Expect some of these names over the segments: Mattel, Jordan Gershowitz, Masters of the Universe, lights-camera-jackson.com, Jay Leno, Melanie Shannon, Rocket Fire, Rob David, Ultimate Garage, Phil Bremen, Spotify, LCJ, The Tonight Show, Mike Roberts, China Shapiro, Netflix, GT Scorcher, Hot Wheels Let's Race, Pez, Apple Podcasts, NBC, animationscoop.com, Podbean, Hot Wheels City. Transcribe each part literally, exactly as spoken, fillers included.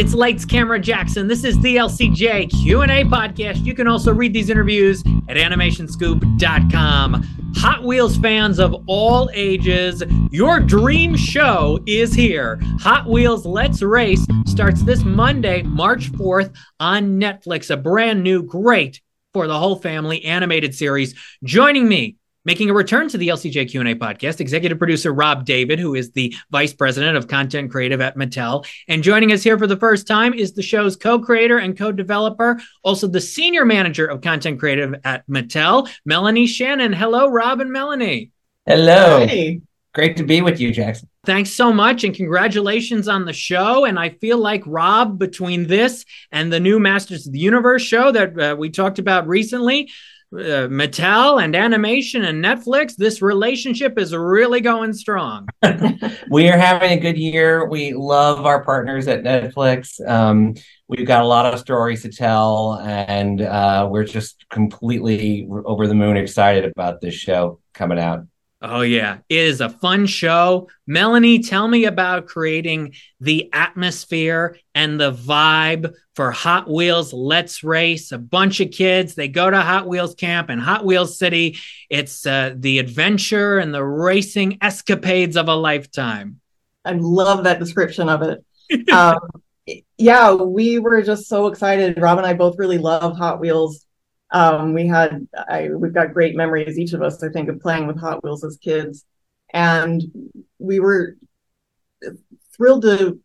It's Lights, Camera, Jackson. This is the L C J Q and A podcast. You can also read these interviews at animation scoop dot com. Hot Wheels fans of all ages, your dream show is here. Hot Wheels Let's Race starts this Monday, March fourth on Netflix. A brand new, great for the whole family animated series. Joining me, making a return to the L C J Q and A podcast, executive producer Rob David, who is the vice president of content creative at Mattel. And joining us here for the first time is the show's co-creator and co-developer, also the senior manager of content creative at Mattel, Melanie Shannon. Hello, Rob and Melanie. Hello. Hey. Great to be with you, Jackson. Thanks so much, and congratulations on the show. And I feel like, Rob, between this and the new Masters of the Universe show that uh, we talked about recently, Uh, Mattel and animation and Netflix, this relationship is really going strong. We are having a good year. We love our partners at Netflix. Um, we've got a lot of stories to tell, and uh, we're just completely over the moon excited about this show coming out. Oh, yeah. It is a fun show. Melanie, tell me about creating the atmosphere and the vibe for Hot Wheels Let's Race. A bunch of kids, they go to Hot Wheels Camp and Hot Wheels City. It's uh, the adventure and the racing escapades of a lifetime. I love that description of it. um, yeah, we were just so excited. Rob and I both really love Hot Wheels. Um, we had, I, we've got great memories, each of us, I think, of playing with Hot Wheels as kids. And we were thrilled to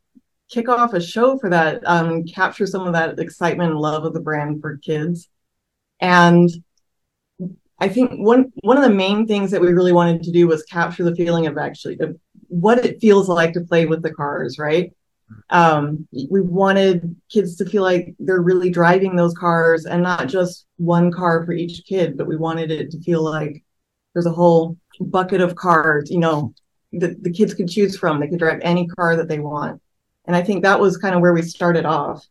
kick off a show for that, um, capture some of that excitement and love of the brand for kids. And I think one, one of the main things that we really wanted to do was capture the feeling of actually of what it feels like to play with the cars, right? Um, we wanted kids to feel like they're really driving those cars, and not just one car for each kid, but we wanted it to feel like there's a whole bucket of cars, you know, that the kids could choose from. They could drive any car that they want. And I think that was kind of where we started off.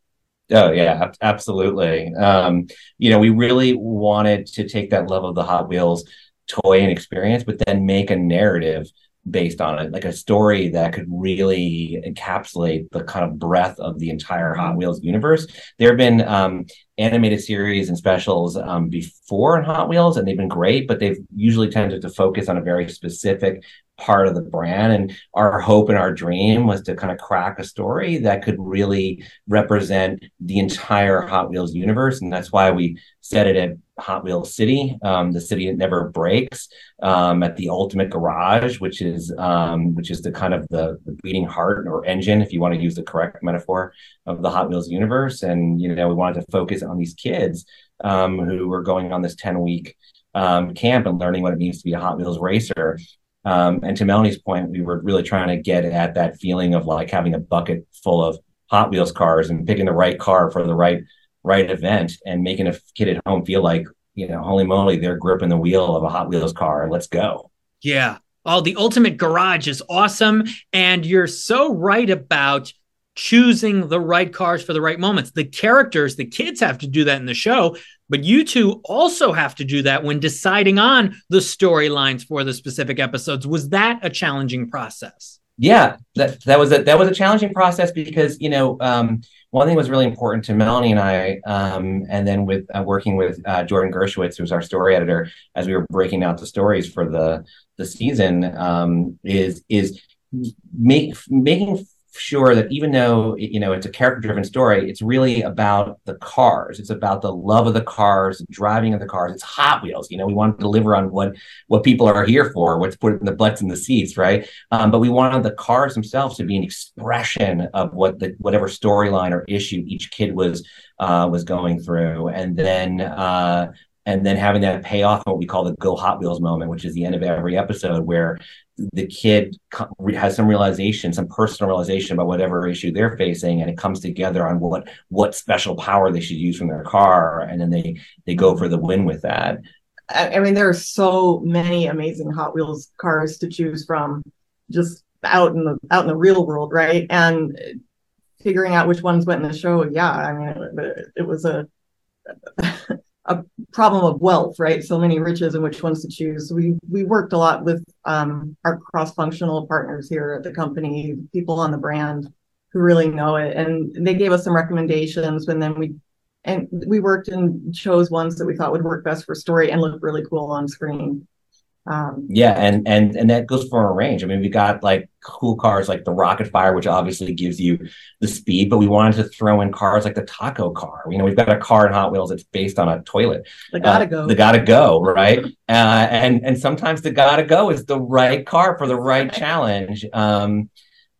Oh, yeah, absolutely. Um, you know, we really wanted to take that love of the Hot Wheels toy and experience, but then make a narrative based on it, like a story that could really encapsulate the kind of breadth of the entire Hot Wheels universe. There have been um, animated series and specials um, before in Hot Wheels, and they've been great, but they've usually tended to focus on a very specific part of the brand. And our hope and our dream was to kind of crack a story that could really represent the entire Hot Wheels universe. And that's why we set it at Hot Wheels City, um, the city that never breaks, um, at the Ultimate Garage, which is um, which is the kind of the, the beating heart or engine, if you want to use the correct metaphor, of the Hot Wheels universe. And, you know, we wanted to focus on these kids um, who were going on this ten-week um, camp and learning what it means to be a Hot Wheels racer. Um, and to Melanie's point, we were really trying to get at that feeling of like having a bucket full of Hot Wheels cars and picking the right car for the right right event, and making a kid at home feel like, you know, holy moly, they're gripping the wheel of a Hot Wheels car and let's go. Yeah. Oh, the Ultimate Garage is awesome. And you're so right about choosing the right cars for the right moments. The characters, the kids have to do that in the show, but you two also have to do that when deciding on the storylines for the specific episodes. Was that a challenging process? Yeah, that that was a that was a challenging process because, you know, um, one thing was really important to Melanie and I, um, and then with uh, working with uh, Jordan Gershowitz, who's our story editor, as we were breaking out the stories for the the season, um, is is make, making sure that even though, you know, it's a character-driven story, it's really about the cars. It's about the love of the cars, driving of the cars. It's Hot Wheels. You know, we want to deliver on what what people are here for, what's put in the butts in the seats, right? Um, but we wanted the cars themselves to be an expression of what the whatever storyline or issue each kid was uh, was going through, and then. Uh, And then having that pay off what we call the Go Hot Wheels moment, which is the end of every episode where the kid has some realization, some personal realization about whatever issue they're facing, and it comes together on what what special power they should use from their car, and then they they go for the win with that. I mean, there are so many amazing Hot Wheels cars to choose from, just out in the out in the real world, right? And figuring out which ones went in the show, yeah, I mean, it, it was a. a problem of wealth, right? So many riches and which ones to choose. We we worked a lot with um, our cross-functional partners here at the company, people on the brand who really know it. And they gave us some recommendations, and then we and we worked and chose ones that we thought would work best for story and look really cool on screen. Um, yeah, and and and that goes for a range. I mean, we got like cool cars like the Rocket Fire, which obviously gives you the speed, but we wanted to throw in cars like the taco car. You know, we've got a car in Hot Wheels that's based on a toilet. The gotta uh, go. The gotta go, right? Uh, and and sometimes the gotta go is the right car for the right challenge. Um,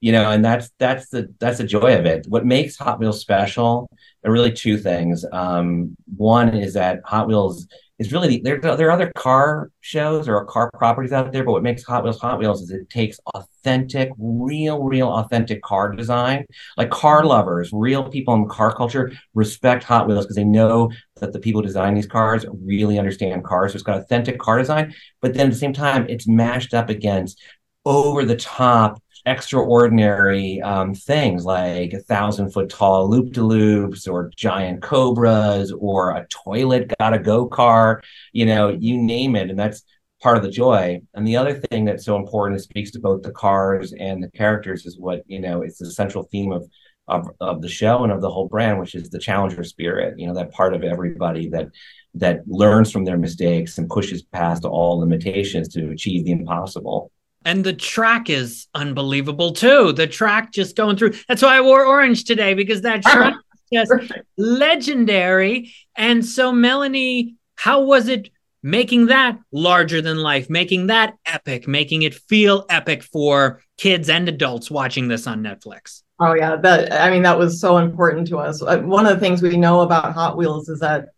you know, and that's that's the that's the joy of it. What makes Hot Wheels special are really two things. Um, one is that Hot Wheels. It's really, there, there are other car shows or car properties out there, but what makes Hot Wheels Hot Wheels is it takes authentic, real, real authentic car design. Like car lovers, real people in car culture respect Hot Wheels because they know that the people who design these cars really understand cars. So it's got authentic car design, but then at the same time, it's mashed up against over-the-top, extraordinary um, things like a thousand foot tall loop-de-loops or giant cobras or a toilet gotta go car, you know, you name it. And that's part of the joy. And the other thing that's so important, it speaks to both the cars and the characters, is what, you know, it's the central theme of of, of the show and of the whole brand, which is the challenger spirit, you know, that part of everybody that that learns from their mistakes and pushes past all limitations to achieve the impossible. And the track is unbelievable, too. The track just going through. That's why I wore orange today, because that track is just legendary. And so, Melanie, how was it making that larger than life, making that epic, making it feel epic for kids and adults watching this on Netflix? Oh, yeah. That, I mean, that was so important to us. One of the things we know about Hot Wheels is that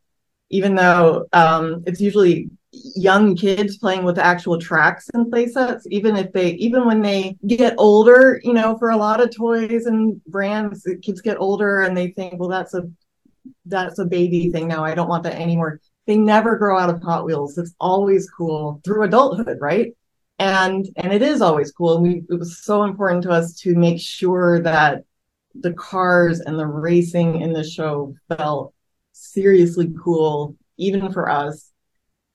even though um, it's usually young kids playing with actual tracks and play sets, even if they even when they get older, you know, for a lot of toys and brands, kids get older and they think, well, that's a that's a baby thing now, I don't want that anymore. They never grow out of Hot Wheels. It's always cool through adulthood, right? And and it is always cool. And we, it was so important to us to make sure that the cars and the racing in the show felt seriously cool, even for us.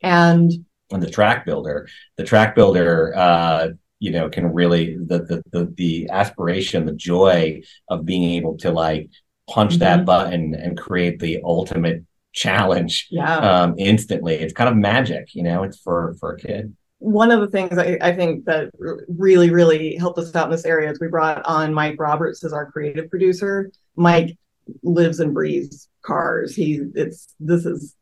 And and the track builder, the track builder, uh, you know, can really the, the the the aspiration, the joy of being able to like punch mm-hmm. that button and create the ultimate challenge yeah. um, instantly. It's kind of magic, you know. It's for for a kid. One of the things I, I think that really, really helped us out in this area is we brought on Mike Roberts as our creative producer. Mike lives and breathes cars. He it's this is.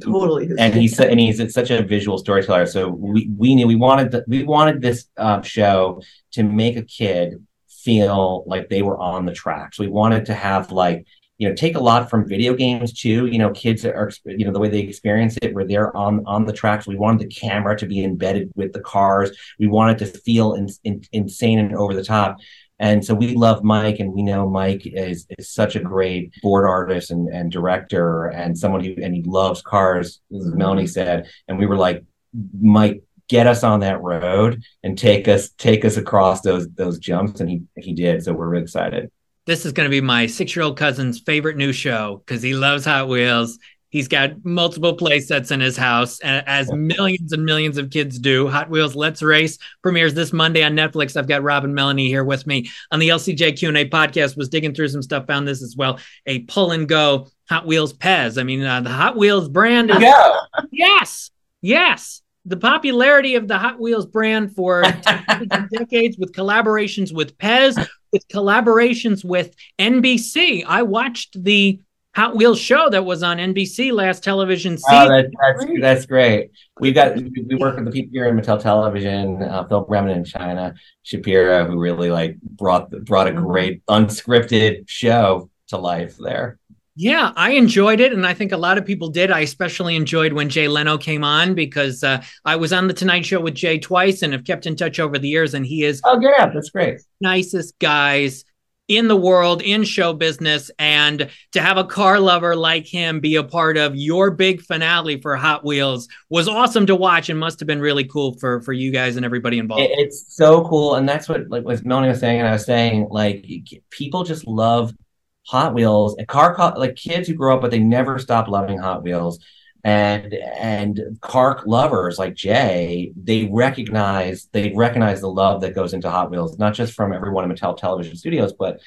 Totally, and he's and he's such a visual storyteller. So we, we knew we wanted the, we wanted this uh, show to make a kid feel like they were on the track. So we wanted to have like you know take a lot from video games too. You know, kids are you know the way they experience it, where they're on on the tracks. So we wanted the camera to be embedded with the cars. We wanted to feel in, in, insane and over the top. And so we love Mike, and we know Mike is, is such a great board artist and, and director and someone who, and he loves cars, as Melanie said. And we were like, Mike, get us on that road and take us, take us across those, those jumps. And he, he did. So we're really excited. This is going to be my six-year-old cousin's favorite new show because he loves Hot Wheels. He's got multiple play sets in his house, as millions and millions of kids do. Hot Wheels Let's Race premieres this Monday on Netflix. I've got Rob and Melanie here with me on the L C J Q and A podcast. Was digging through some stuff, found this as well. A pull and go Hot Wheels Pez. I mean, uh, the Hot Wheels brand. Is- yeah. Yes. Yes. The popularity of the Hot Wheels brand for decades, with collaborations with Pez, with collaborations with N B C. I watched the Hot Wheels show that was on N B C last television season. Oh, that, that's, that's great. We've got, we work with the people here in Mattel Television, uh, Phil Bremen and China Shapiro, who really like brought brought a great unscripted show to life there. Yeah, I enjoyed it, and I think a lot of people did. I especially enjoyed when Jay Leno came on, because uh, I was on The Tonight Show with Jay twice and have kept in touch over the years, and he is oh yeah, that's great. Nicest guys in the world, in show business, and to have a car lover like him be a part of your big finale for Hot Wheels was awesome to watch, and must have been really cool for, for you guys and everybody involved. It's so cool. And that's what, like, what Melanie was saying, and I was saying, like, people just love Hot Wheels. And car, like, kids who grow up, but they never stop loving Hot Wheels. And and car lovers like Jay, they recognize they recognize the love that goes into Hot Wheels, not just from everyone in Mattel Television Studios, but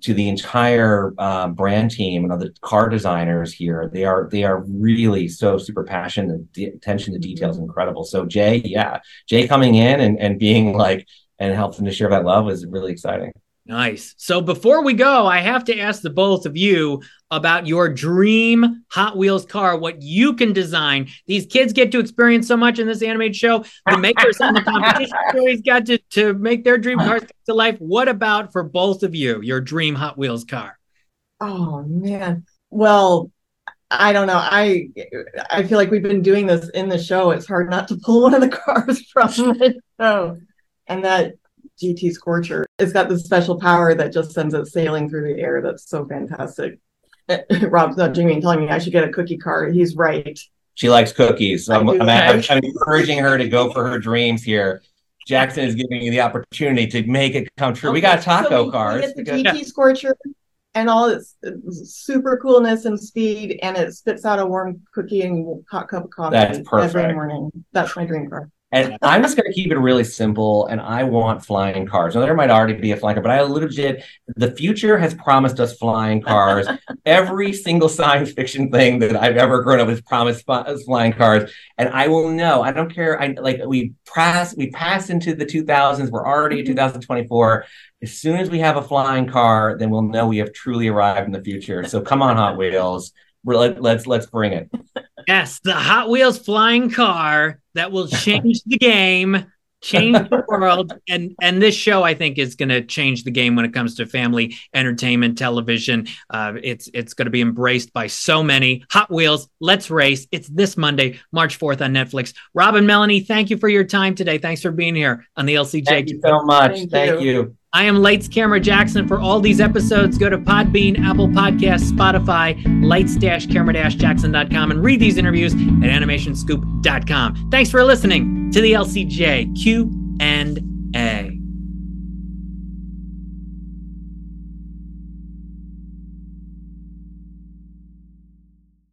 to the entire uh, brand team and other car designers here. They are they are really so super passionate. The attention to detail is incredible. So Jay, yeah, Jay coming in and, and being like and helping to share that love is really exciting. Nice. So before we go, I have to ask the both of you about your dream Hot Wheels car, what you can design. These kids get to experience so much in this animated show. The makers on the competition series got to, to make their dream cars come to life. What about for both of you, your dream Hot Wheels car? Oh, man. Well, I don't know. I I feel like we've been doing this in the show. It's hard not to pull one of the cars from the show. And that G T Scorcher, it's got this special power that just sends it sailing through the air. That's so fantastic. Rob's nudging me and telling me I should get a cookie car. He's right. She likes cookies. So I'm, I'm, I'm, I'm encouraging her to go for her dreams here. Jackson is giving you the opportunity to make it come true. Okay, we got taco so we, cars. We get the because, G T yeah. Scorcher and all its super coolness and speed, and it spits out a warm cookie and hot cup of coffee That's perfect. every morning. That's my dream car. And I'm just going to keep it really simple, and I want flying cars. Now, there might already be a flying car, but I legit, the future has promised us flying cars. Every single science fiction thing that I've ever grown up with has promised flying cars. And I will know. I don't care. I like we pass, we pass into the two thousands. We're already in two thousand twenty-four. As soon as we have a flying car, then we'll know we have truly arrived in the future. So come on, Hot Wheels. Let, let's let's bring it. Yes, the Hot Wheels flying car that will change the game, change the world, and and this show I think is going to change the game when it comes to family entertainment television. Uh, it's it's going to be embraced by so many. Hot Wheels, Let's Race. It's this Monday, March fourth on Netflix. Rob and Melanie, thank you for your time today. Thanks for being here on the L C J. Thank you so much. Thank, thank you. you. I am Lights Camera Jackson. For all these episodes, go to Podbean, Apple Podcasts, Spotify, lights dash camera dash jackson dot com, and read these interviews at animation scoop dot com. Thanks for listening to the L C J Q and A.